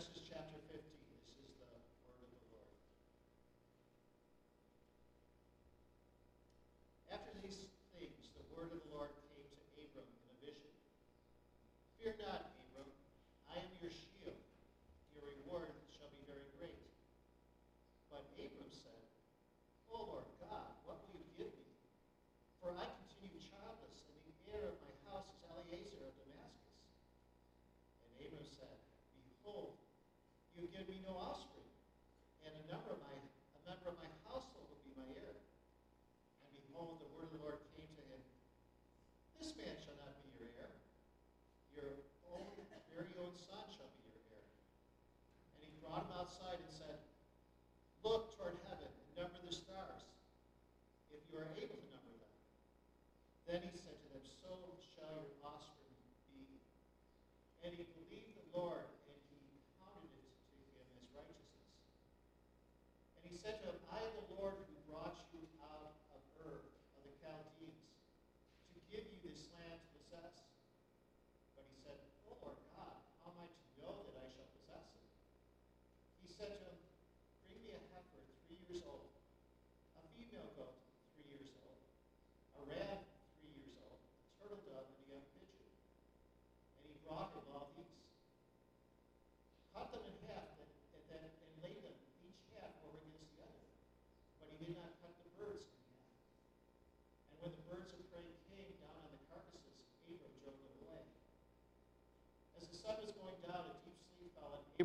Genesis chapter 15, this is the word of the Lord. After these things, the word of the Lord came to Abram in a vision. Fear not, Abram, I am your shield. Your reward shall be very great. But Abram said, O Lord God, what will you give me? For I continue childless, and the heir of my house is Eliezer of Damascus. And Abram said, Behold, you give me no offspring, and a member of my household will be my heir. And behold, the word of the Lord came to him, This man shall not be your heir. Your own very own son shall be your heir. And he brought him outside and said, Look toward heaven and number the stars, if you are able to number them. Then he said to them, So shall your offspring be. And he believed the Lord, he said to him, I am the Lord who brought you out of Ur of the Chaldees to give you this land to possess. But he said, O Lord God, how am I to know that I shall possess it? He said to him, Bring me a heifer 3 years old, a female goat 3 years old, a ram 3 years old, a turtle dove, and a young pigeon. And he brought him all these. Cut them in half and laid them each half over against the other, but he did not cut the birds in half. And when the birds of prey came down on the carcasses, Abram drove them away. As the sun was going down, a deep sleep fell on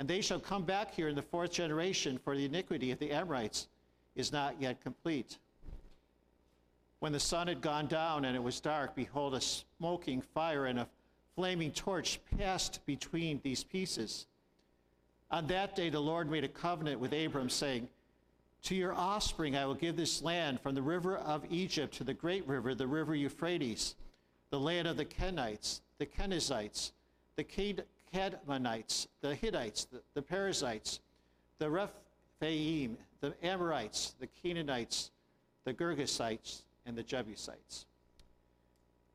And they shall come back here in the fourth generation, for the iniquity of the Amorites is not yet complete. When the sun had gone down and it was dark, behold, a smoking fire and a flaming torch passed between these pieces. On that day the Lord made a covenant with Abram, saying, To your offspring I will give this land, from the river of Egypt to the great river, the river Euphrates, the land of the Kenites, the Kenizzites, the Kad Hadmonites, the Hittites, the Perizzites, the Rephaim, the Amorites, the Canaanites, the Gergesites, and the Jebusites.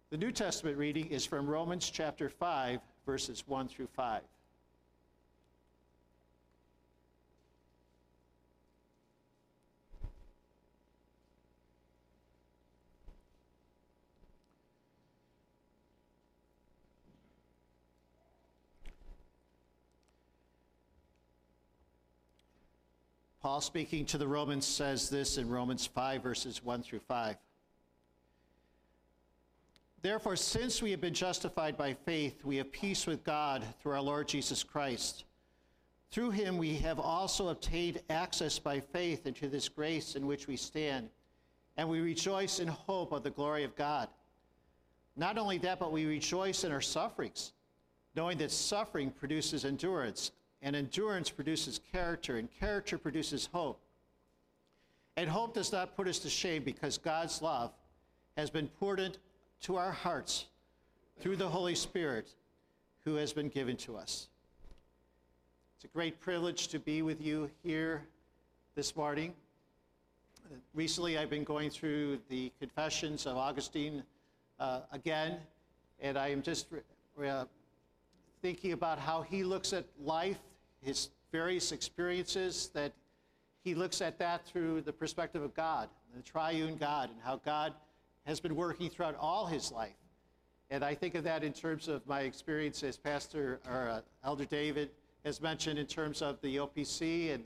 The New Testament reading is from Romans chapter 5, verses 1 through 5. Paul, speaking to the Romans, says this in Romans 5, verses 1 through 5. Therefore, since we have been justified by faith, we have peace with God through our Lord Jesus Christ. Through him we have also obtained access by faith into this grace in which we stand, and we rejoice in hope of the glory of God. Not only that, but we rejoice in our sufferings, knowing that suffering produces endurance, and endurance produces character, and character produces hope. And hope does not put us to shame, because God's love has been poured into our hearts through the Holy Spirit who has been given to us. It's a great privilege to be with you here this morning. Recently, I've been going through the Confessions of Augustine again, and I am just thinking about how he looks at life, his various experiences, that he looks at that through the perspective of God, the triune God, and how God has been working throughout all his life. And I think of that in terms of my experience, as Pastor or Elder David has mentioned, in terms of the OPC, and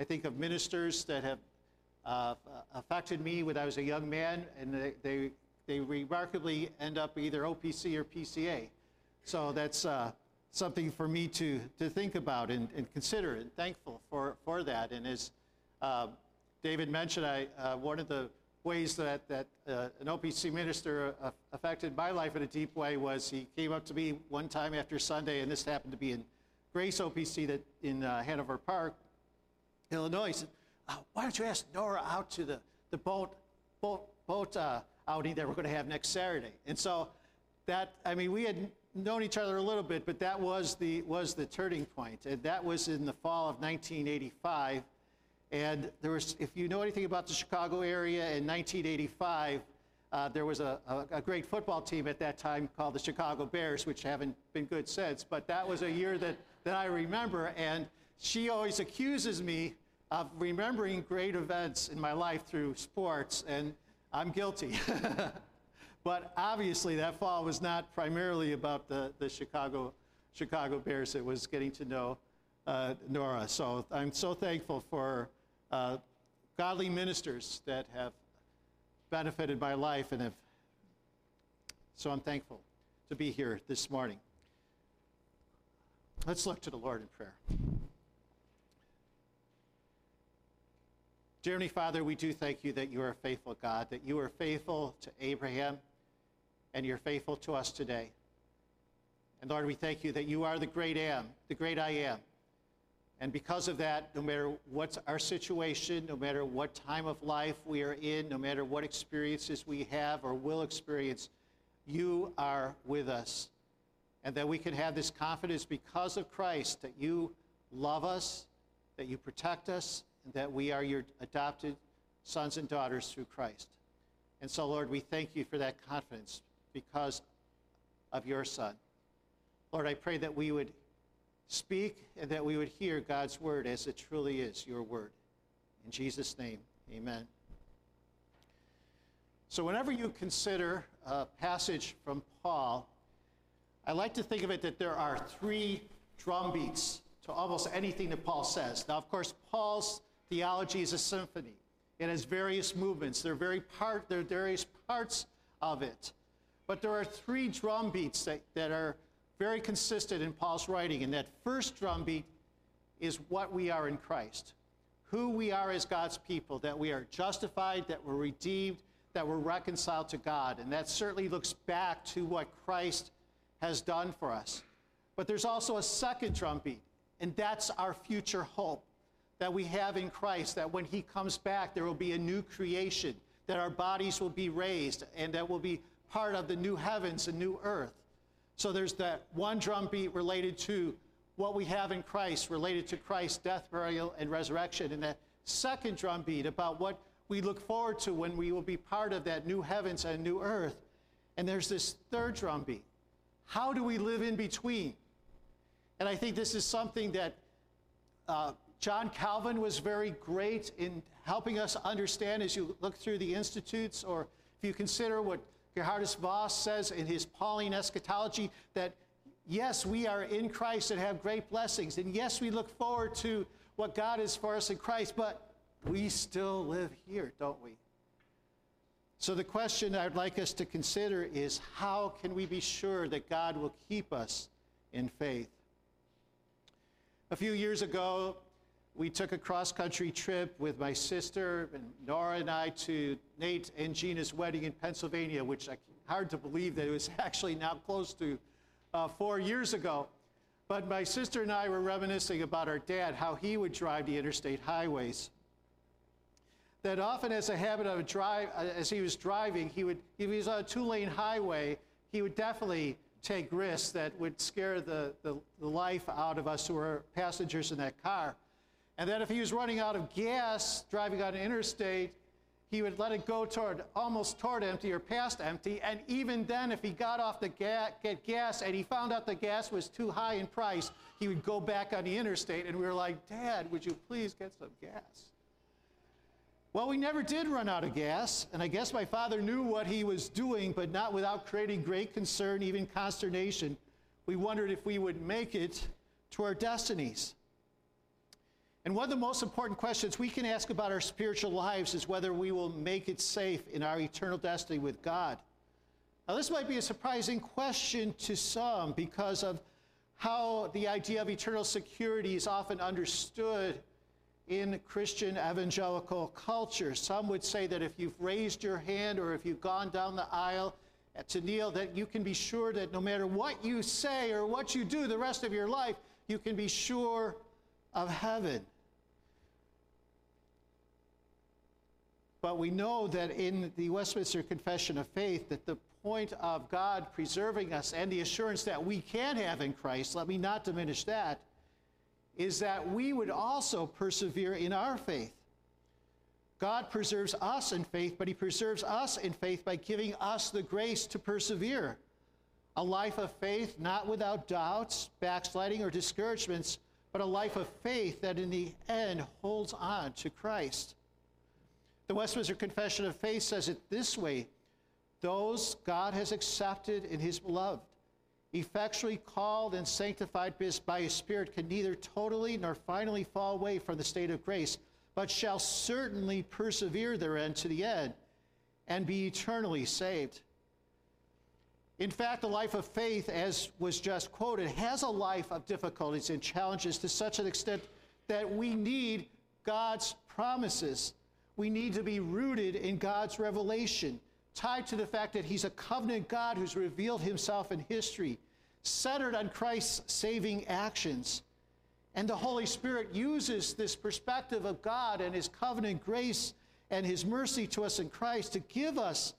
I think of ministers that have affected me when I was a young man, and they remarkably end up either OPC or PCA. So that's something for me to think about and consider, and thankful for that. And as David mentioned, one of the ways that an OPC minister affected my life in a deep way was he came up to me one time after Sunday, and this happened to be in Grace OPC in Hanover Park, Illinois. He said, why don't you ask Nora out to the boat outing that we're going to have next Saturday? And so that, I mean, we had known each other a little bit, but that was the turning point. And that was in the fall of 1985. And there was, if you know anything about the Chicago area in 1985, there was a great football team at that time called the Chicago Bears, which haven't been good since. But that was a year that I remember. And she always accuses me of remembering great events in my life through sports, and I'm guilty. But obviously, that fall was not primarily about the Chicago Bears. It was getting to know Nora. So I'm so thankful for godly ministers that have benefited my life, and so I'm thankful to be here this morning. Let's look to the Lord in prayer. Dear Heavenly Father, we do thank you that you are a faithful God, that you are faithful to Abraham, and you're faithful to us today. And Lord, we thank you that you are the great I am. And because of that, no matter what's our situation, no matter what time of life we are in, no matter what experiences we have or will experience, you are with us. And that we can have this confidence because of Christ, that you love us, that you protect us, and that we are your adopted sons and daughters through Christ. And so, Lord, we thank you for that confidence because of your Son. Lord, I pray that we would speak and that we would hear God's word as it truly is, your word. In Jesus' name, amen. So whenever you consider a passage from Paul, I like to think of it that there are three drumbeats to almost anything that Paul says. Now, of course, Paul's theology is a symphony. It has various movements. There are various parts of it. But there are three drumbeats that are very consistent in Paul's writing, and that first drumbeat is what we are in Christ, who we are as God's people, that we are justified, that we're redeemed, that we're reconciled to God. And that certainly looks back to what Christ has done for us. But there's also a second drumbeat, and that's our future hope that we have in Christ, that when he comes back, there will be a new creation, that our bodies will be raised, and that we'll be part of the new heavens and new earth. So there's that one drumbeat related to what we have in Christ, related to Christ's death, burial, and resurrection. And that second drumbeat about what we look forward to when we will be part of that new heavens and new earth. And there's this third drumbeat. How do we live in between? And I think this is something that John Calvin was very great in helping us understand as you look through the institutes, or if you consider what Gerhardus Voss says in his Pauline eschatology, that yes, we are in Christ and have great blessings, and yes, we look forward to what God is for us in Christ, but we still live here, don't we? So the question I'd like us to consider is, how can we be sure that God will keep us in faith? A few years ago, we took a cross-country trip with my sister and Nora and I to Nate and Gina's wedding in Pennsylvania, which I hard to believe that it was actually now close to 4 years ago. But my sister and I were reminiscing about our dad, how he would drive the interstate highways. That often as a habit of as he was driving, if he was on a two-lane highway, he would definitely take risks that would scare the life out of us who were passengers in that car. And then if he was running out of gas driving on an interstate, he would let it go almost toward empty or past empty. And even then, if he got off the gas and he found out the gas was too high in price, he would go back on the interstate. And we were like, Dad, would you please get some gas? Well, we never did run out of gas. And I guess my father knew what he was doing, but not without creating great concern, even consternation. We wondered if we would make it to our destinies. And one of the most important questions we can ask about our spiritual lives is whether we will make it safe in our eternal destiny with God. Now, this might be a surprising question to some because of how the idea of eternal security is often understood in Christian evangelical culture. Some would say that if you've raised your hand or if you've gone down the aisle to kneel, that you can be sure that no matter what you say or what you do the rest of your life, you can be sure of heaven. But we know that in the Westminster Confession of Faith that the point of God preserving us and the assurance that we can have in Christ, let me not diminish that, is that we would also persevere in our faith. God preserves us in faith, but he preserves us in faith by giving us the grace to persevere. A life of faith not without doubts, backsliding, or discouragements, but a life of faith that in the end holds on to Christ. The Westminster Confession of Faith says it this way: those God has accepted in his beloved, effectually called and sanctified by his Spirit, can neither totally nor finally fall away from the state of grace, but shall certainly persevere therein to the end and be eternally saved. In fact, the life of faith, as was just quoted, has a life of difficulties and challenges to such an extent that we need God's promises. We need to be rooted in God's revelation, tied to the fact that he's a covenant God who's revealed himself in history, centered on Christ's saving actions. And the Holy Spirit uses this perspective of God and his covenant grace and his mercy to us in Christ to give us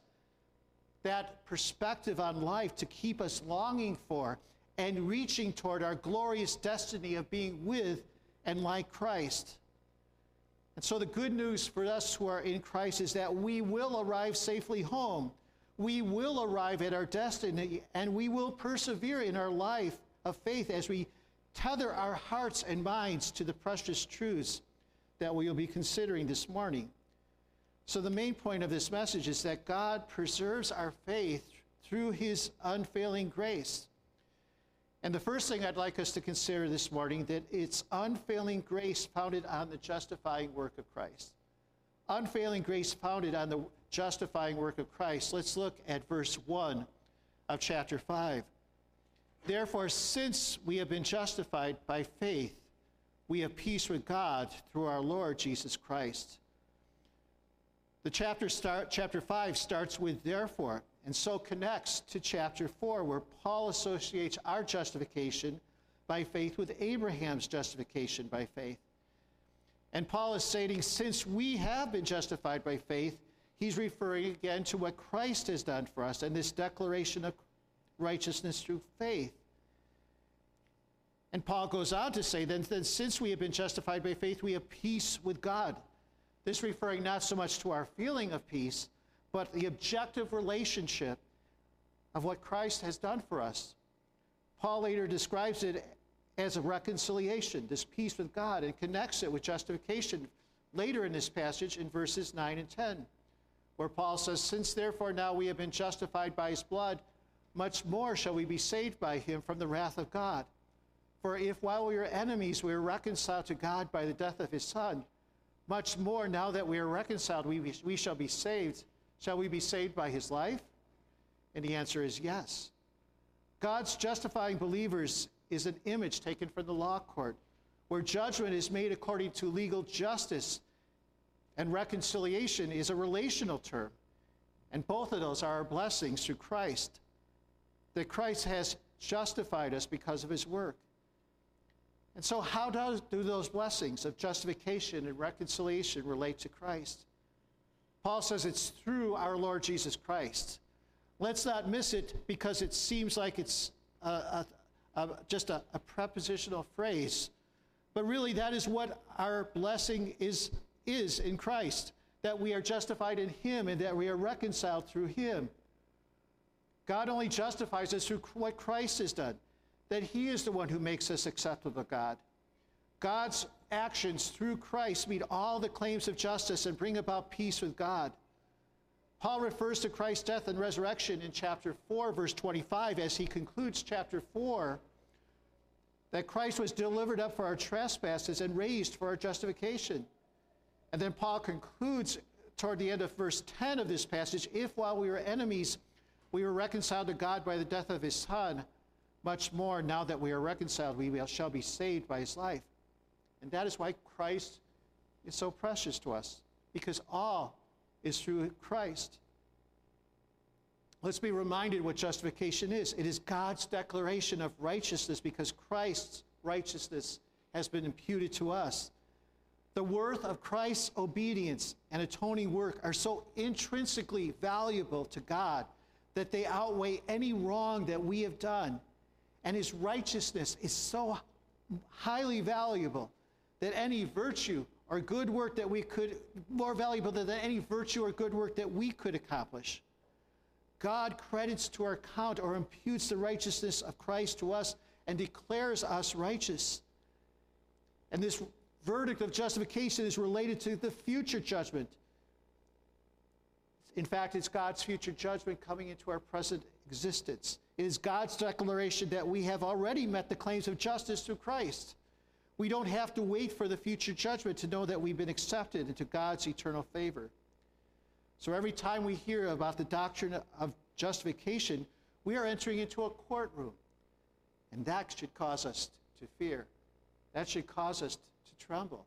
that perspective on life, to keep us longing for and reaching toward our glorious destiny of being with and like Christ. And so the good news for us who are in Christ is that we will arrive safely home. We will arrive at our destiny, and we will persevere in our life of faith as we tether our hearts and minds to the precious truths that we will be considering this morning. So the main point of this message is that God preserves our faith through his unfailing grace. And the first thing I'd like us to consider this morning, that it's unfailing grace founded on the justifying work of Christ. Unfailing grace founded on the justifying work of Christ. Let's look at verse 1 of chapter 5. Therefore, since we have been justified by faith, we have peace with God through our Lord Jesus Christ. The chapter 5 starts with therefore, and so connects to chapter 4, where Paul associates our justification by faith with Abraham's justification by faith. And Paul is stating, since we have been justified by faith, he's referring again to what Christ has done for us and this declaration of righteousness through faith. And Paul goes on to say, then since we have been justified by faith, we have peace with God. This referring not so much to our feeling of peace, but the objective relationship of what Christ has done for us. Paul later describes it as a reconciliation, this peace with God, and connects it with justification later in this passage in verses 9 and 10, where Paul says, since therefore now we have been justified by his blood, much more shall we be saved by him from the wrath of God. For if while we were enemies we were reconciled to God by the death of his Son, much more now that we are reconciled we shall be saved. Shall we be saved by his life? And the answer is yes. God's justifying believers is an image taken from the law court, where judgment is made according to legal justice, and reconciliation is a relational term. And both of those are our blessings through Christ, that Christ has justified us because of his work. And so how do those blessings of justification and reconciliation relate to Christ? Paul says it's through our Lord Jesus Christ. Let's not miss it because it seems like it's just a prepositional phrase. But really, that is what our blessing is in Christ, that we are justified in him and that we are reconciled through him. God only justifies us through what Christ has done, that he is the one who makes us acceptable to God. God's actions through Christ meet all the claims of justice and bring about peace with God. Paul refers to Christ's death and resurrection in chapter 4, verse 25, as he concludes chapter 4, that Christ was delivered up for our trespasses and raised for our justification. And then Paul concludes toward the end of verse 10 of this passage, if while we were enemies, we were reconciled to God by the death of his Son, much more now that we are reconciled, we shall be saved by his life. And that is why Christ is so precious to us, because all is through Christ. Let's be reminded what justification is. It is God's declaration of righteousness because Christ's righteousness has been imputed to us. The worth of Christ's obedience and atoning work are so intrinsically valuable to God that they outweigh any wrong that we have done. And his righteousness is so highly valuable that any virtue or good work that we could, more valuable than any virtue or good work that we could accomplish. God credits to our account or imputes the righteousness of Christ to us and declares us righteous. And this verdict of justification is related to the future judgment. In fact, it's God's future judgment coming into our present existence. It is God's declaration that we have already met the claims of justice through Christ. We don't have to wait for the future judgment to know that we've been accepted into God's eternal favor. So every time we hear about the doctrine of justification, we are entering into a courtroom. And that should cause us to fear. That should cause us to tremble.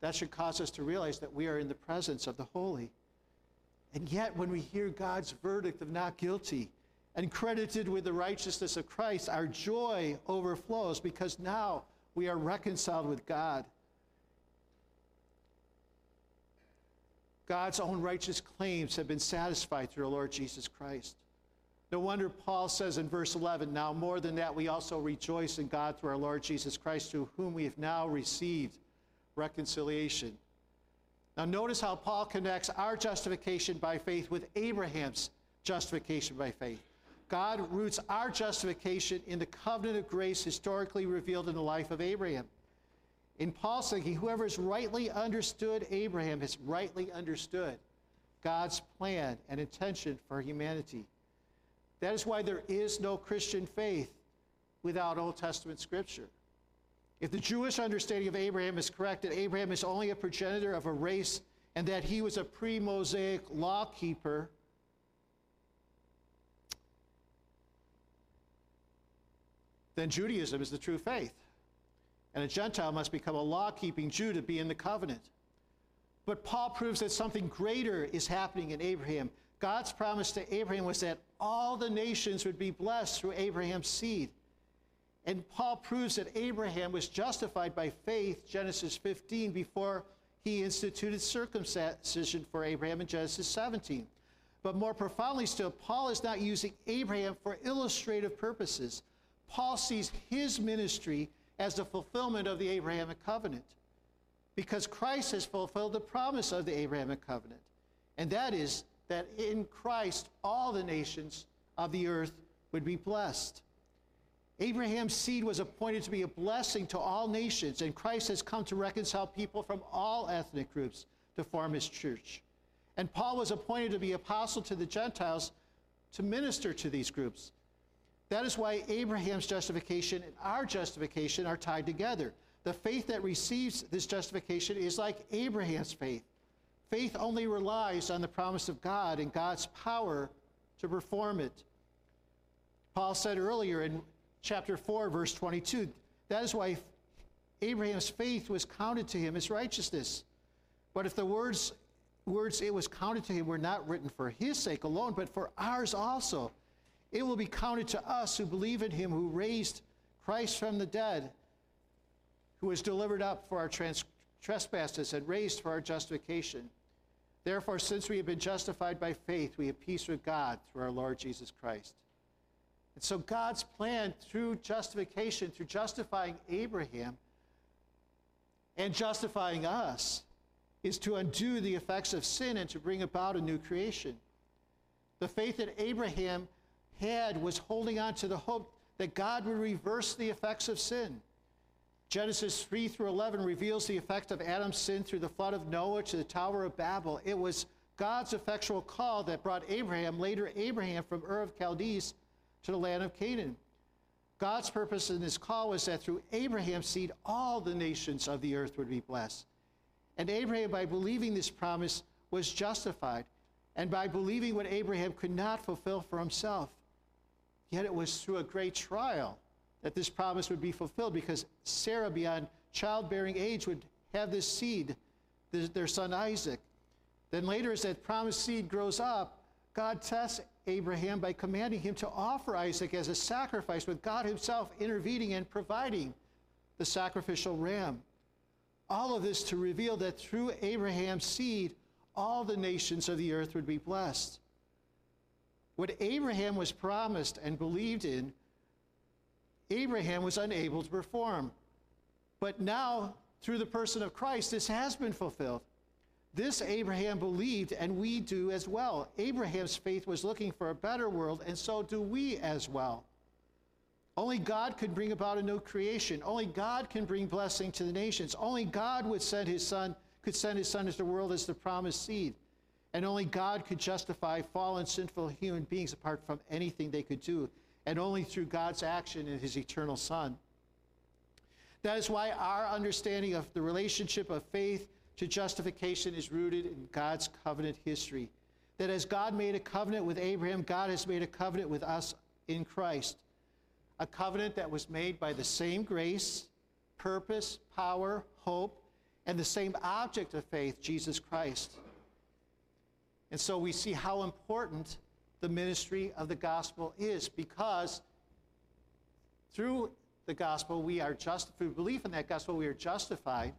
That should cause us to realize that we are in the presence of the holy. And yet, when we hear God's verdict of not guilty and credited with the righteousness of Christ, our joy overflows because now we are reconciled with God. God's own righteous claims have been satisfied through the Lord Jesus Christ. No wonder Paul says in verse 11, now more than that, we also rejoice in God through our Lord Jesus Christ, through whom we have now received reconciliation. Now notice how Paul connects our justification by faith with Abraham's justification by faith. God roots our justification in the covenant of grace historically revealed in the life of Abraham. In Paul's thinking, whoever has rightly understood Abraham has rightly understood God's plan and intention for humanity. That is why there is no Christian faith without Old Testament scripture. If the Jewish understanding of Abraham is correct, that Abraham is only a progenitor of a race and that he was a pre-Mosaic law keeper, then Judaism is the true faith. And a Gentile must become a law-keeping Jew to be in the covenant. But Paul proves that something greater is happening in Abraham. God's promise to Abraham was that all the nations would be blessed through Abraham's seed. And Paul proves that Abraham was justified by faith, Genesis 15, before he instituted circumcision for Abraham in Genesis 17. But more profoundly still, Paul is not using Abraham for illustrative purposes. Paul sees his ministry as the fulfillment of the Abrahamic covenant, because Christ has fulfilled the promise of the Abrahamic covenant, and that is that in Christ all the nations of the earth would be blessed. Abraham's seed was appointed to be a blessing to all nations, and Christ has come to reconcile people from all ethnic groups to form his church. And Paul was appointed to be apostle to the Gentiles to minister to these groups. That is why Abraham's justification and our justification are tied together. The faith that receives this justification is like Abraham's faith. Faith only relies on the promise of God and God's power to perform it. Paul said earlier in chapter 4, verse 22, that is why Abraham's faith was counted to him as righteousness. But if the words it was counted to him were not written for his sake alone, but for ours also, it will be counted to us who believe in him who raised Christ from the dead, who was delivered up for our trespasses and raised for our justification. Therefore, since we have been justified by faith, we have peace with God through our Lord Jesus Christ. And so God's plan through justification, through justifying Abraham and justifying us, is to undo the effects of sin and to bring about a new creation. The faith that Abraham had was holding on to the hope that God would reverse the effects of sin. Genesis 3 through 11 reveals the effect of Adam's sin through the flood of Noah to the Tower of Babel. It was God's effectual call that brought Abraham, later Abraham, from Ur of Chaldees to the land of Canaan. God's purpose in this call was that through Abraham's seed, all the nations of the earth would be blessed. And Abraham, by believing this promise, was justified, and by believing what Abraham could not fulfill for himself. Yet it was through a great trial that this promise would be fulfilled, because Sarah, beyond childbearing age, would have this seed, their son Isaac. Then later, as that promised seed grows up, God tests Abraham by commanding him to offer Isaac as a sacrifice, with God himself intervening and providing the sacrificial ram. All of this to reveal that through Abraham's seed, all the nations of the earth would be blessed. What Abraham was promised and believed in, Abraham was unable to perform. But now, through the person of Christ, this has been fulfilled. This Abraham believed, and we do as well. Abraham's faith was looking for a better world, and so do we as well. Only God could bring about a new creation. Only God can bring blessing to the nations. Only God would send his son, could send his son into the world as the promised seed. And only God could justify fallen, sinful human beings apart from anything they could do, and only through God's action in his eternal son. That is why our understanding of the relationship of faith to justification is rooted in God's covenant history. That as God made a covenant with Abraham, God has made a covenant with us in Christ. A covenant that was made by the same grace, purpose, power, hope, and the same object of faith, Jesus Christ. And so we see how important the ministry of the gospel is, because through the gospel we are justified, through belief in that gospel we are justified,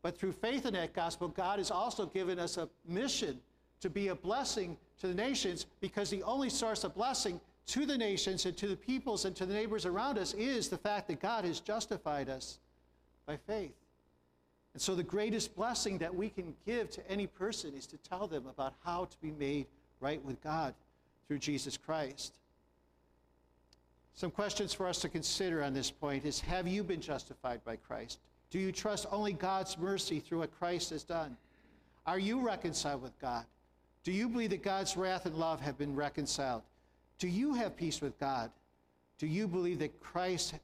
but through faith in that gospel, God has also given us a mission to be a blessing to the nations, because the only source of blessing to the nations and to the peoples and to the neighbors around us is the fact that God has justified us by faith. And so the greatest blessing that we can give to any person is to tell them about how to be made right with God through Jesus Christ. Some questions for us to consider on this point is, have you been justified by Christ? Do you trust only God's mercy through what Christ has done? Are you reconciled with God? Do you believe that God's wrath and love have been reconciled? Do you have peace with God? Do you believe that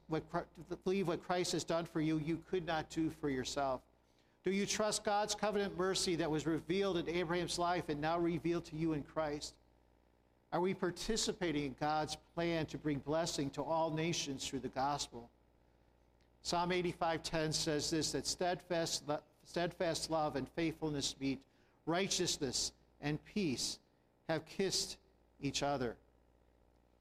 what Christ has done for you, you could not do for yourself? Do you trust God's covenant mercy that was revealed in Abraham's life and now revealed to you in Christ? Are we participating in God's plan to bring blessing to all nations through the gospel? Psalm 85:10 says this, that steadfast love and faithfulness meet, righteousness and peace have kissed each other.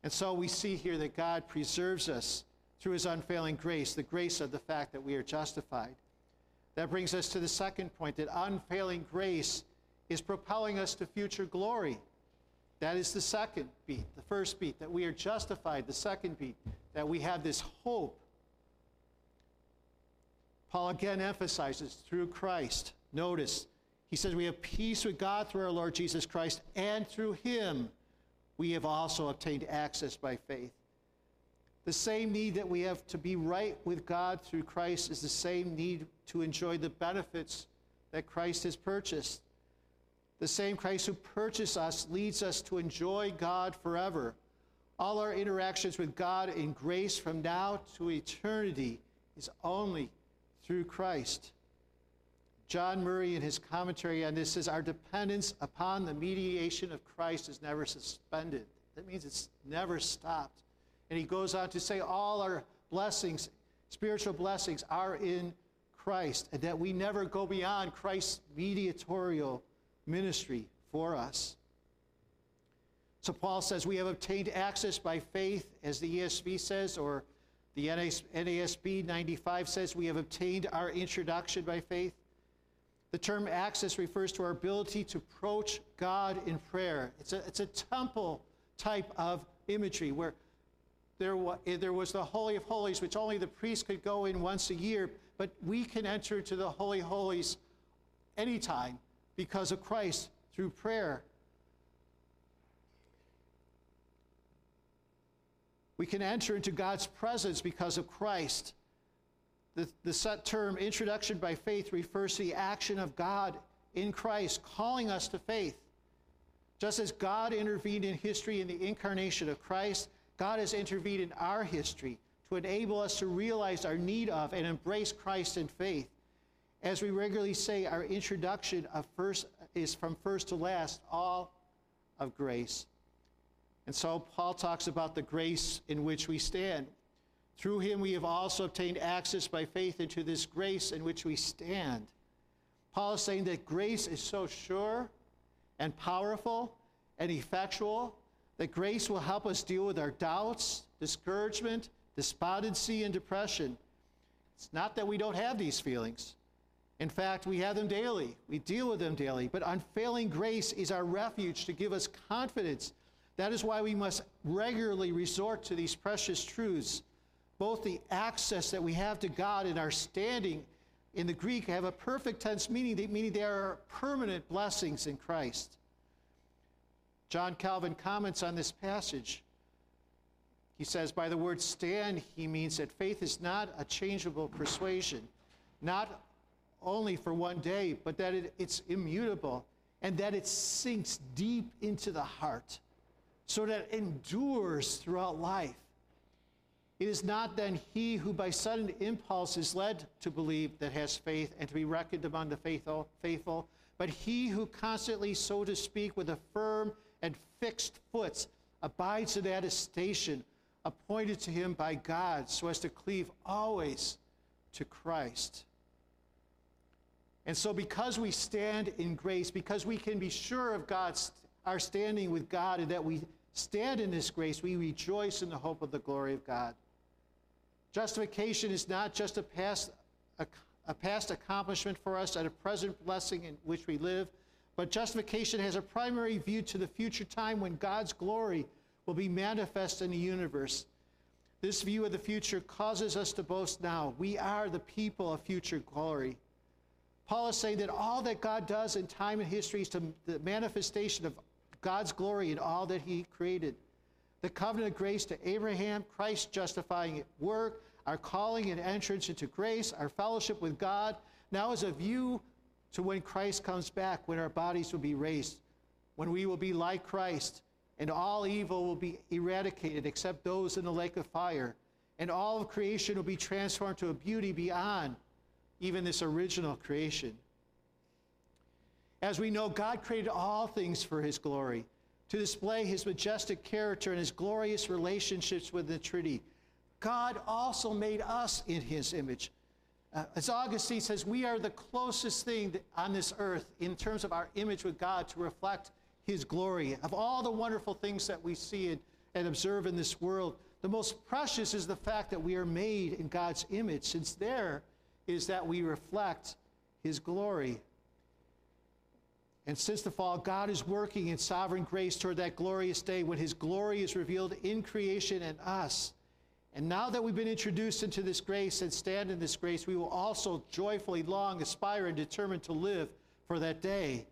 And so we see here that God preserves us through his unfailing grace, the grace of the fact that we are justified. That brings us to the second point, that unfailing grace is propelling us to future glory. That is the second beat, the first beat, that we are justified, the second beat, that we have this hope. Paul again emphasizes through Christ. Notice, he says we have peace with God through our Lord Jesus Christ, and through him we have also obtained access by faith. The same need that we have to be right with God through Christ is the same need to enjoy the benefits that Christ has purchased. The same Christ who purchased us leads us to enjoy God forever. All our interactions with God in grace from now to eternity is only through Christ. John Murray, in his commentary on this, says, our dependence upon the mediation of Christ is never suspended. That means it's never stopped. And he goes on to say all our blessings, spiritual blessings, are in Christ, and that we never go beyond Christ's mediatorial ministry for us. So Paul says we have obtained access by faith, as the ESV says, or the NASB 95 says, we have obtained our introduction by faith. The term access refers to our ability to approach God in prayer. It's a temple type of imagery where there was the Holy of Holies, which only the priest could go in once a year, but we can enter to the Holy of Holies anytime, because of Christ, through prayer. We can enter into God's presence because of Christ. The set term, introduction by faith, refers to the action of God in Christ, calling us to faith. Just as God intervened in history in the incarnation of Christ, God has intervened in our history to enable us to realize our need of and embrace Christ in faith. As we regularly say, our introduction of first is from first to last, all of grace. And so Paul talks about the grace in which we stand. Through him we have also obtained access by faith into this grace in which we stand. Paul is saying that grace is so sure and powerful and effectual that grace will help us deal with our doubts, discouragement, despondency, and depression. It's not that we don't have these feelings. In fact, we have them daily. We deal with them daily. But unfailing grace is our refuge to give us confidence. That is why we must regularly resort to these precious truths. Both the access that we have to God and our standing in the Greek have a perfect tense meaning, meaning they are permanent blessings in Christ. John Calvin comments on this passage. He says, by the word stand, he means that faith is not a changeable persuasion, not only for one day, but that it's immutable and that it sinks deep into the heart so that it endures throughout life. It is not then he who by sudden impulse is led to believe that has faith and to be reckoned among the faithful, but he who constantly, so to speak, with a firm and fixed foot abides in that estation appointed to him by God so as to cleave always to Christ. And so because we stand in grace, because we can be sure of our standing with God and that we stand in this grace, we rejoice in the hope of the glory of God. Justification is not just a past accomplishment for us and a present blessing in which we live, but justification has a primary view to the future time when God's glory will be manifest in the universe. This view of the future causes us to boast now. We are the people of future glory. Paul is saying that all that God does in time and history is to the manifestation of God's glory in all that he created. The covenant of grace to Abraham, Christ's justifying work, our calling and entrance into grace, our fellowship with God, now is a view to when Christ comes back, when our bodies will be raised, when we will be like Christ, and all evil will be eradicated except those in the lake of fire, and all of creation will be transformed to a beauty beyond even this original creation. As we know, God created all things for his glory, to display his majestic character and his glorious relationships with the Trinity. God also made us in his image. As Augustine says, we are the closest thing on this earth in terms of our image with God to reflect his glory. Of all the wonderful things that we see and observe in this world, the most precious is the fact that we are made in God's image, since there is that we reflect his glory. And since the fall, God is working in sovereign grace toward that glorious day when his glory is revealed in creation and us. And now that we've been introduced into this grace and stand in this grace, we will also joyfully long, aspire, and determine to live for that day.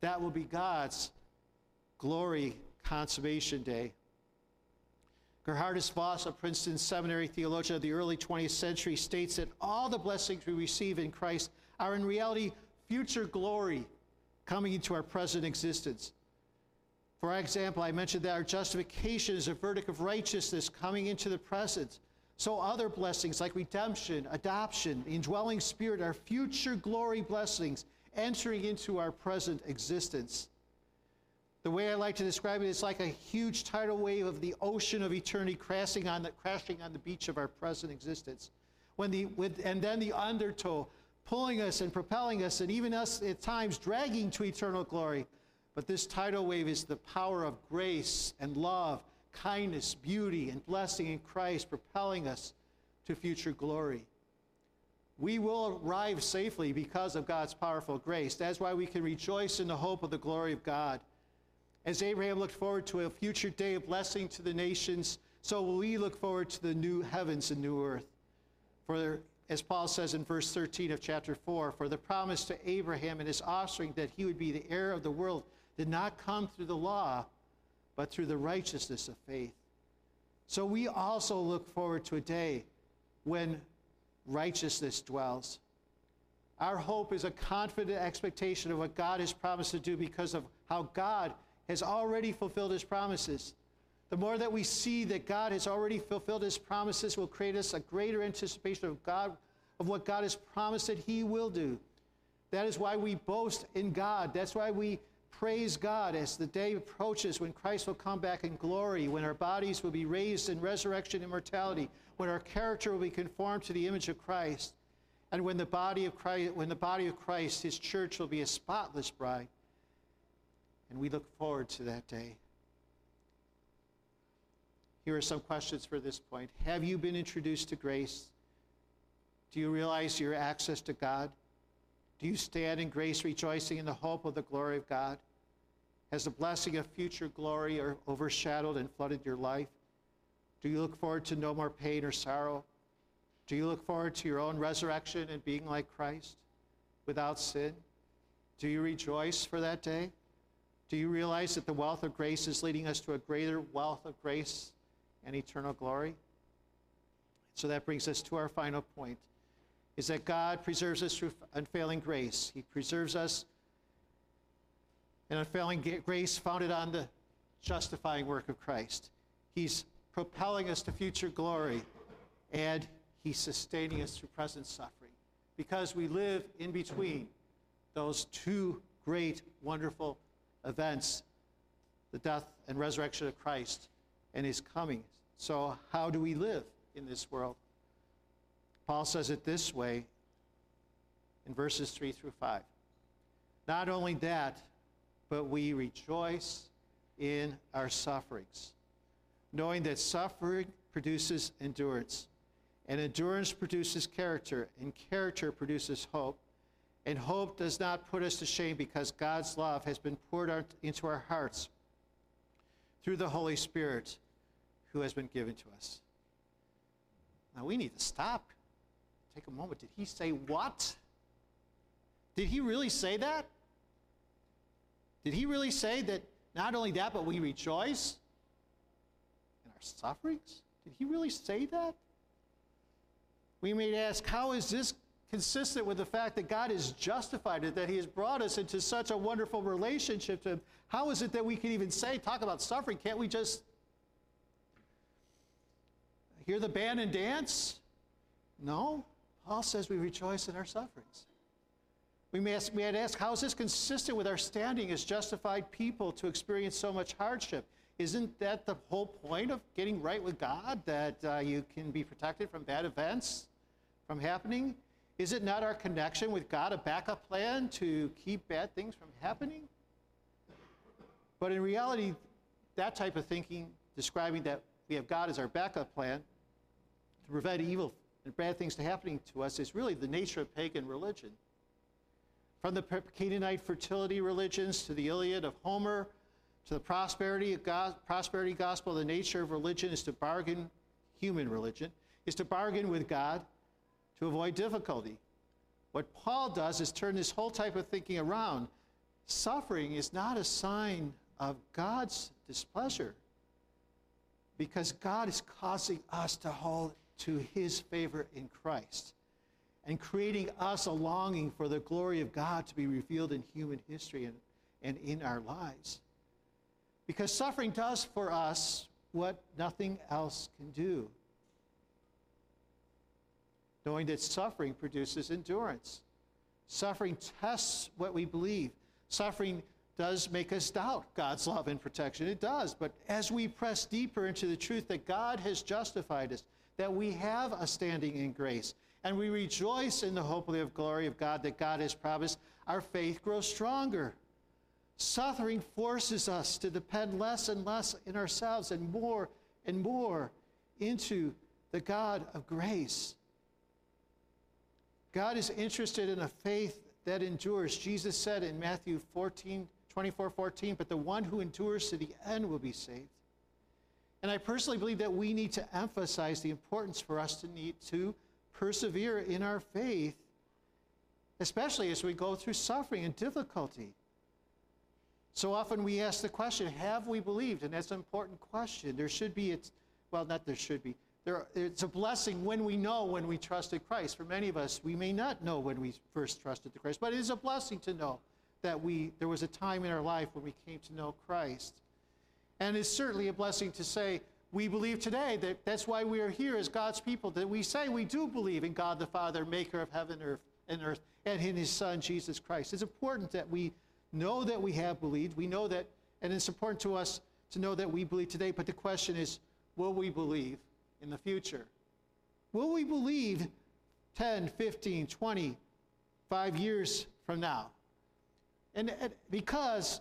That will be God's glory consummation day. Gerhardus Voss, a Princeton seminary theologian of the early 20th century, states that all the blessings we receive in Christ are in reality future glory coming into our present existence. For example, I mentioned that our justification is a verdict of righteousness coming into the present. So other blessings like redemption, adoption, indwelling spirit are future glory blessings entering into our present existence. The way I like to describe it is like a huge tidal wave of the ocean of eternity crashing on the beach of our present existence. And then the undertow pulling us and propelling us, and even us at times dragging to eternal glory. But this tidal wave is the power of grace and love, kindness, beauty, and blessing in Christ propelling us to future glory. We will arrive safely because of God's powerful grace. That's why we can rejoice in the hope of the glory of God. As Abraham looked forward to a future day of blessing to the nations, so will we look forward to the new heavens and new earth. As Paul says in verse 13 of chapter 4, for the promise to Abraham and his offspring that he would be the heir of the world did not come through the law, but through the righteousness of faith. So we also look forward to a day when righteousness dwells. Our hope is a confident expectation of what God has promised to do because of how God has already fulfilled his promises. The more that we see that God has already fulfilled his promises will create us a greater anticipation of what God has promised that he will do. That is why we boast in God. That's why we praise God as the day approaches when Christ will come back in glory, when our bodies will be raised in resurrection and immortality, when our character will be conformed to the image of Christ, and when the body of Christ, his church, will be a spotless bride. And we look forward to that day. Here are some questions for this point. Have you been introduced to grace? Do you realize your access to God? Do you stand in grace, rejoicing in the hope of the glory of God? Has the blessing of future glory overshadowed and flooded your life? Do you look forward to no more pain or sorrow? Do you look forward to your own resurrection and being like Christ, without sin? Do you rejoice for that day? Do you realize that the wealth of grace is leading us to a greater wealth of grace and eternal glory? So that brings us to our final point, is that God preserves us through unfailing grace. He preserves us in unfailing grace founded on the justifying work of Christ. He's propelling us to future glory, and he's sustaining us through present suffering, because we live in between those two great, wonderful events, the death and resurrection of Christ and his coming. So how do we live in this world? Paul says it this way in verses 3 through 5. Not only that, but we rejoice in our sufferings, knowing that suffering produces endurance, and endurance produces character, and character produces hope. And hope does not put us to shame, because God's love has been poured out into our hearts through the Holy Spirit who has been given to us. Now we need to stop. Take a moment. Did he say what? Did he really say that? Did he really say that not only that, but we rejoice in our sufferings? Did he really say that? We may ask, how is this consistent with the fact that God has justified it, that he has brought us into such a wonderful relationship to him? How is it that we can even say, talk about suffering? Can't we just hear the band and dance? No. Paul says we rejoice in our sufferings. We might ask, how is this consistent with our standing as justified people to experience so much hardship? Isn't that the whole point of getting right with God, that you can be protected from bad events from happening? Is it not our connection with God a backup plan to keep bad things from happening? But in reality, that type of thinking, describing that we have God as our backup plan to prevent evil and bad things from happening to us, is really the nature of pagan religion. From the Canaanite fertility religions to the Iliad of Homer, to the prosperity gospel, the nature of religion is to bargain, human religion, is to bargain with God to avoid difficulty. What Paul does is turn this whole type of thinking around. Suffering is not a sign of God's displeasure, because God is causing us to hold to his favor in Christ and creating us a longing for the glory of God to be revealed in human history and in our lives. Because suffering does for us what nothing else can do, knowing that suffering produces endurance. Suffering tests what we believe. Suffering does make us doubt God's love and protection. It does. But as we press deeper into the truth that God has justified us, that we have a standing in grace, and we rejoice in the hope of glory of God that God has promised, our faith grows stronger. Suffering forces us to depend less and less in ourselves and more into the God of grace. God is interested in a faith that endures. Jesus said in Matthew 24:14, but the one who endures to the end will be saved. And I personally believe that we need to emphasize the importance for us to need to persevere in our faith, especially as we go through suffering and difficulty. So often we ask the question, have we believed? And that's an important question. There should be, it's a blessing when we know when we trusted Christ. For many of us, we may not know when we first trusted Christ, but it is a blessing to know that there was a time in our life when we came to know Christ. And it's certainly a blessing to say, we believe today, that that's why we are here as God's people, that we say we do believe in God the Father, maker of heaven and earth, and in his Son, Jesus Christ. It's important that we know that we have believed. We know that, and it's important to us to know that we believe today, but the question is, will we believe in the future? Will we believe 10, 15, 20, 5 years from now? And because,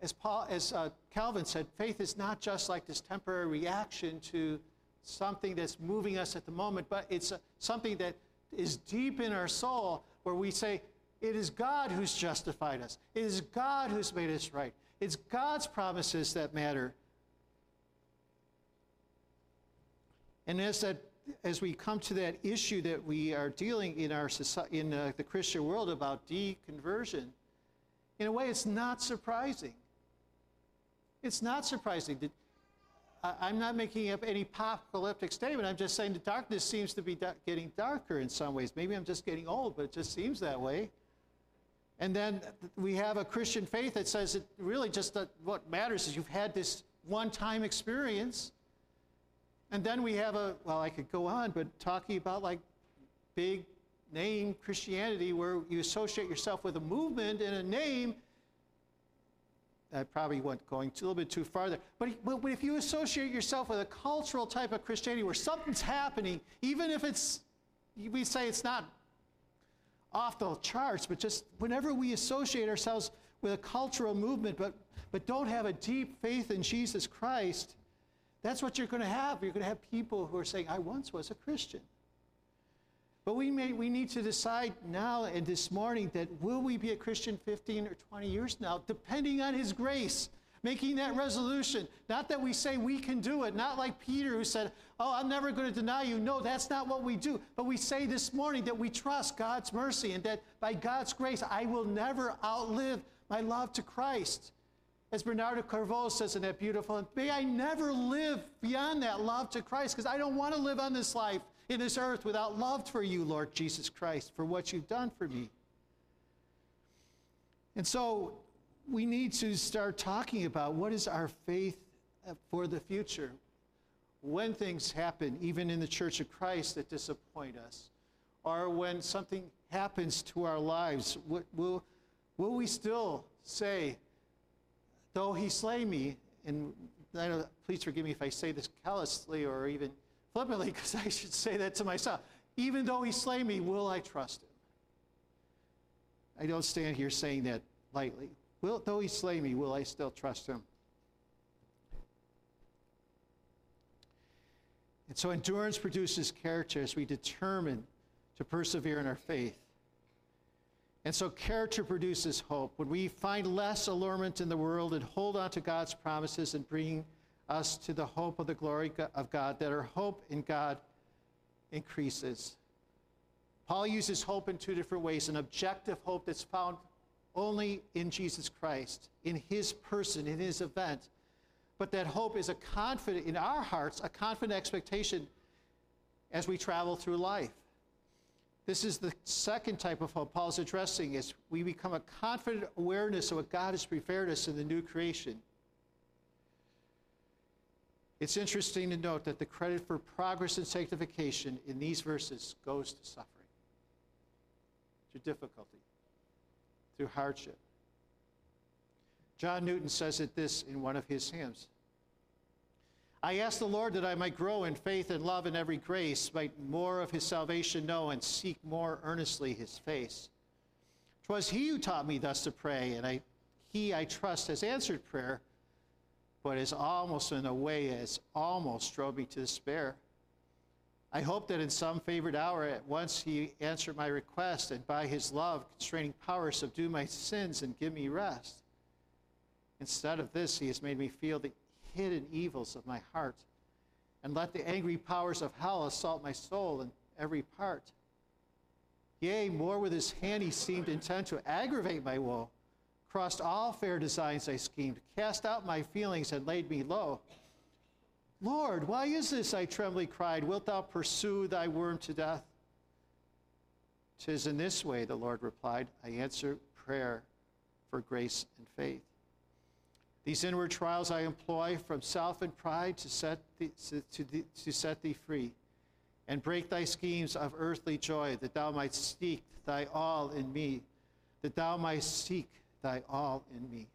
as Calvin said, faith is not just like this temporary reaction to something that's moving us at the moment, but it's something that is deep in our soul, where we say, it is God who's justified us. It is God who's made us right. It's God's promises that matter. And as we come to that issue that we are dealing in our society, in the Christian world, about deconversion, in a way, it's not surprising. It's not surprising. I'm not making up any apocalyptic statement. I'm just saying the darkness seems to be getting darker in some ways. Maybe I'm just getting old, but it just seems that way. And then we have a Christian faith that says it really just what matters is you've had this one-time experience. And then we have well, I could go on, but talking about like big name Christianity, where you associate yourself with a movement and a name. I probably went going a little bit too far there. But if you associate yourself with a cultural type of Christianity where something's happening, even if we say it's not off the charts, but just whenever we associate ourselves with a cultural movement, but don't have a deep faith in Jesus Christ, that's what you're going to have. You're going to have people who are saying, I once was a Christian. But we need to decide now and this morning that will we be a Christian 15 or 20 years now, depending on his grace, making that resolution. Not that we say we can do it, not like Peter who said, oh, I'm never going to deny you. No, that's not what we do. But we say this morning that we trust God's mercy and that by God's grace, I will never outlive my love to Christ. As Bernardo Corvo says in that beautiful, may I never live beyond that love to Christ, because I don't want to live on this life, in this earth, without love for you, Lord Jesus Christ, for what you've done for me. And so we need to start talking about what is our faith for the future, when things happen, even in the Church of Christ, that disappoint us, or when something happens to our lives. Will we still say, though he slay me, and I know, please forgive me if I say this callously or even flippantly, because I should say that to myself. Even though he slay me, will I trust him? I don't stand here saying that lightly. Though he slay me, will I still trust him? And so endurance produces character as we determine to persevere in our faith. And so character produces hope. When we find less allurement in the world and hold on to God's promises and bring us to the hope of the glory of God, that our hope in God increases. Paul uses hope in two different ways: an objective hope that's found only in Jesus Christ, in his person, in his event. But that hope is a confident, in our hearts, a confident expectation as we travel through life. This is the second type of hope Paul's addressing, is we become a confident awareness of what God has prepared us in the new creation. It's interesting to note that the credit for progress and sanctification in these verses goes to suffering, to difficulty, through hardship. John Newton says it this in one of his hymns. I asked the Lord that I might grow in faith and love and every grace, might more of his salvation know and seek more earnestly his face. 'Twas he who taught me thus to pray, and he, I trust, has answered prayer, but is almost in a way as almost drove me to despair. I hope that in some favored hour at once he answered my request, and by his love, constraining power, subdue my sins and give me rest. Instead of this, he has made me feel the hidden evils of my heart, and let the angry powers of hell assault my soul in every part. Yea, more with his hand he seemed intent to aggravate my woe, crossed all fair designs I schemed, cast out my feelings and laid me low. Lord, why is this, I trembly cried, wilt thou pursue thy worm to death? 'Tis in this way, the Lord replied, I answer prayer for grace and faith. These inward trials I employ from self and pride to set thee free, and break thy schemes of earthly joy, that thou mightst seek thy all in me, that thou mightst seek thy all in me.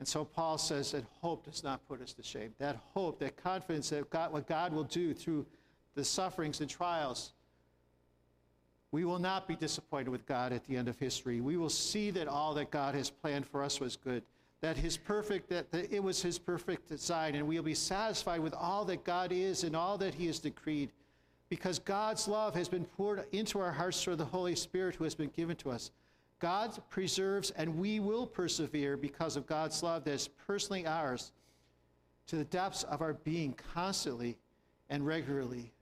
And so Paul says that hope does not put us to shame. That hope, that confidence that God, what God will do through the sufferings and trials, we will not be disappointed with God at the end of history. We will see that all that God has planned for us was good, that it was his perfect design, and we'll be satisfied with all that God is and all that he has decreed because God's love has been poured into our hearts through the Holy Spirit who has been given to us. God preserves, and we will persevere because of God's love that is personally ours, to the depths of our being, constantly and regularly.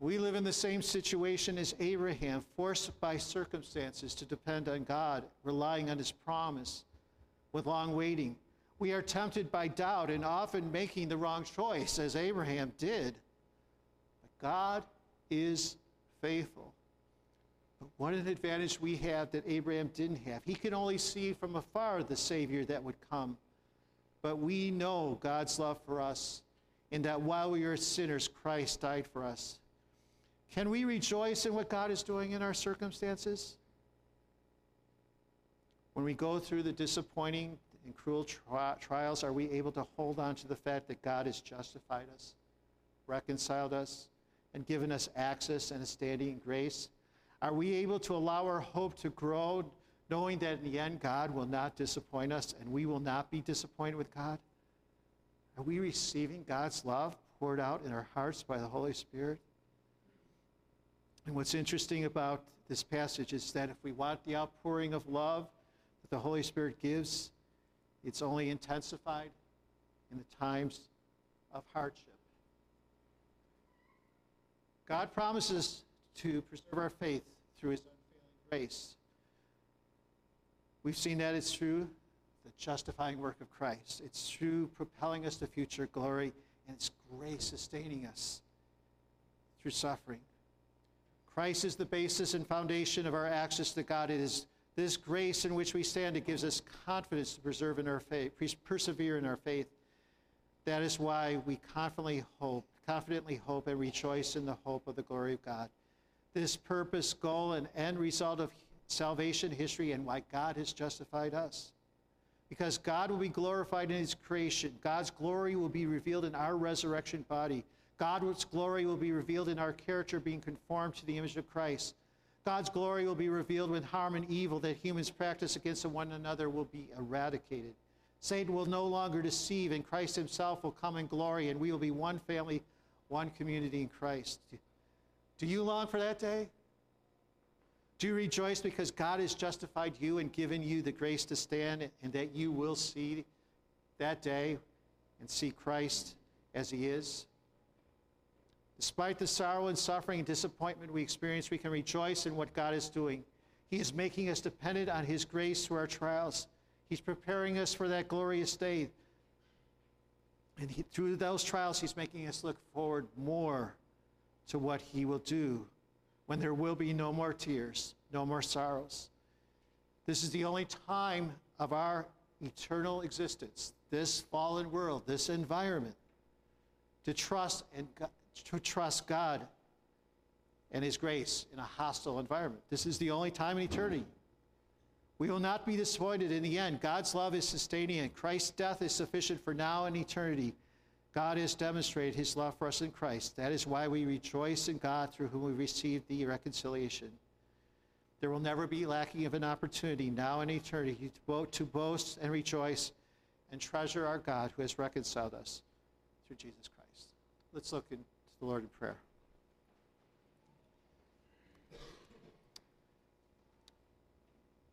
We live in the same situation as Abraham, forced by circumstances to depend on God, relying on his promise with long waiting. We are tempted by doubt and often making the wrong choice, as Abraham did. But God is faithful. But what an advantage we have that Abraham didn't have. He could only see from afar the Savior that would come. But we know God's love for us, and that while we are sinners, Christ died for us. Can we rejoice in what God is doing in our circumstances? When we go through the disappointing and cruel trials, are we able to hold on to the fact that God has justified us, reconciled us, and given us access and a standing in grace? Are we able to allow our hope to grow, knowing that in the end God will not disappoint us and we will not be disappointed with God? Are we receiving God's love poured out in our hearts by the Holy Spirit? And what's interesting about this passage is that if we want the outpouring of love that the Holy Spirit gives, it's only intensified in the times of hardship. God promises to preserve our faith through his unfailing grace. We've seen that it's through the justifying work of Christ. It's through propelling us to future glory, and it's grace sustaining us through suffering. Christ is the basis and foundation of our access to God. It is this grace in which we stand that gives us confidence to persevere in our faith. That is why we confidently hope and rejoice in the hope of the glory of God. This purpose, goal, and end result of salvation history, and why God has justified us. Because God will be glorified in his creation. God's glory will be revealed in our resurrection body. God's glory will be revealed in our character being conformed to the image of Christ. God's glory will be revealed when harm and evil that humans practice against one another will be eradicated. Satan will no longer deceive, and Christ himself will come in glory, and we will be one family, one community in Christ. Do you long for that day? Do you rejoice because God has justified you and given you the grace to stand, and that you will see that day and see Christ as he is? Despite the sorrow and suffering and disappointment we experience, we can rejoice in what God is doing. He is making us dependent on his grace through our trials. He's preparing us for that glorious day. And through those trials, he's making us look forward more to what he will do when there will be no more tears, no more sorrows. This is the only time of our eternal existence, this fallen world, this environment, to trust God and his grace in a hostile environment. This is the only time in eternity. We will not be disappointed in the end. God's love is sustaining, and Christ's death is sufficient for now and eternity. God has demonstrated his love for us in Christ. That is why we rejoice in God, through whom we received the reconciliation. There will never be lacking of an opportunity now and eternity to boast and rejoice and treasure our God who has reconciled us through Jesus Christ. Let's look into the Lord in prayer.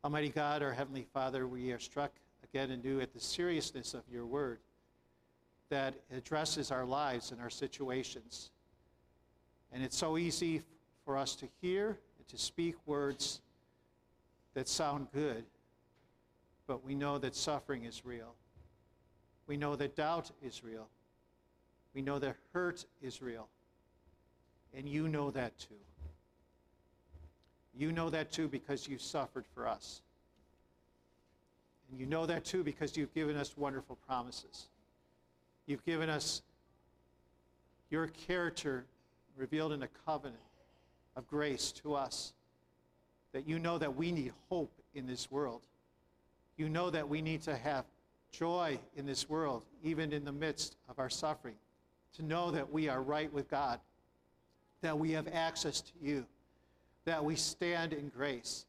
Almighty God, our Heavenly Father, we are struck again anew at the seriousness of your word that addresses our lives and our situations. And it's so easy for us to hear and to speak words that sound good, but we know that suffering is real. We know that doubt is real. We know that hurt is real, and you know that too. You know that too because you've suffered for us. And you know that too because you've given us wonderful promises. You've given us your character revealed in a covenant of grace to us, that you know that we need hope in this world. You know that we need to have joy in this world, even in the midst of our suffering. To know that we are right with God, that we have access to you, that we stand in grace.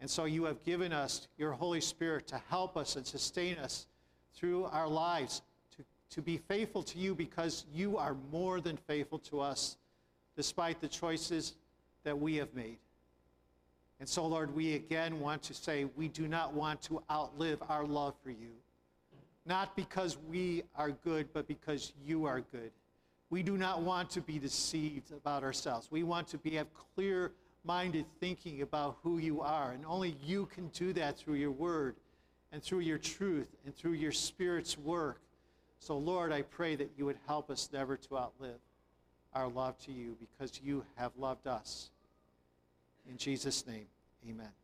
And so you have given us your Holy Spirit to help us and sustain us through our lives, to be faithful to you because you are more than faithful to us despite the choices that we have made. And so, Lord, we again want to say we do not want to outlive our love for you. Not because we are good, but because you are good. We do not want to be deceived about ourselves. We want to have clear-minded thinking about who you are. And only you can do that through your word and through your truth and through your Spirit's work. So, Lord, I pray that you would help us never to outlive our love to you because you have loved us. In Jesus' name, amen.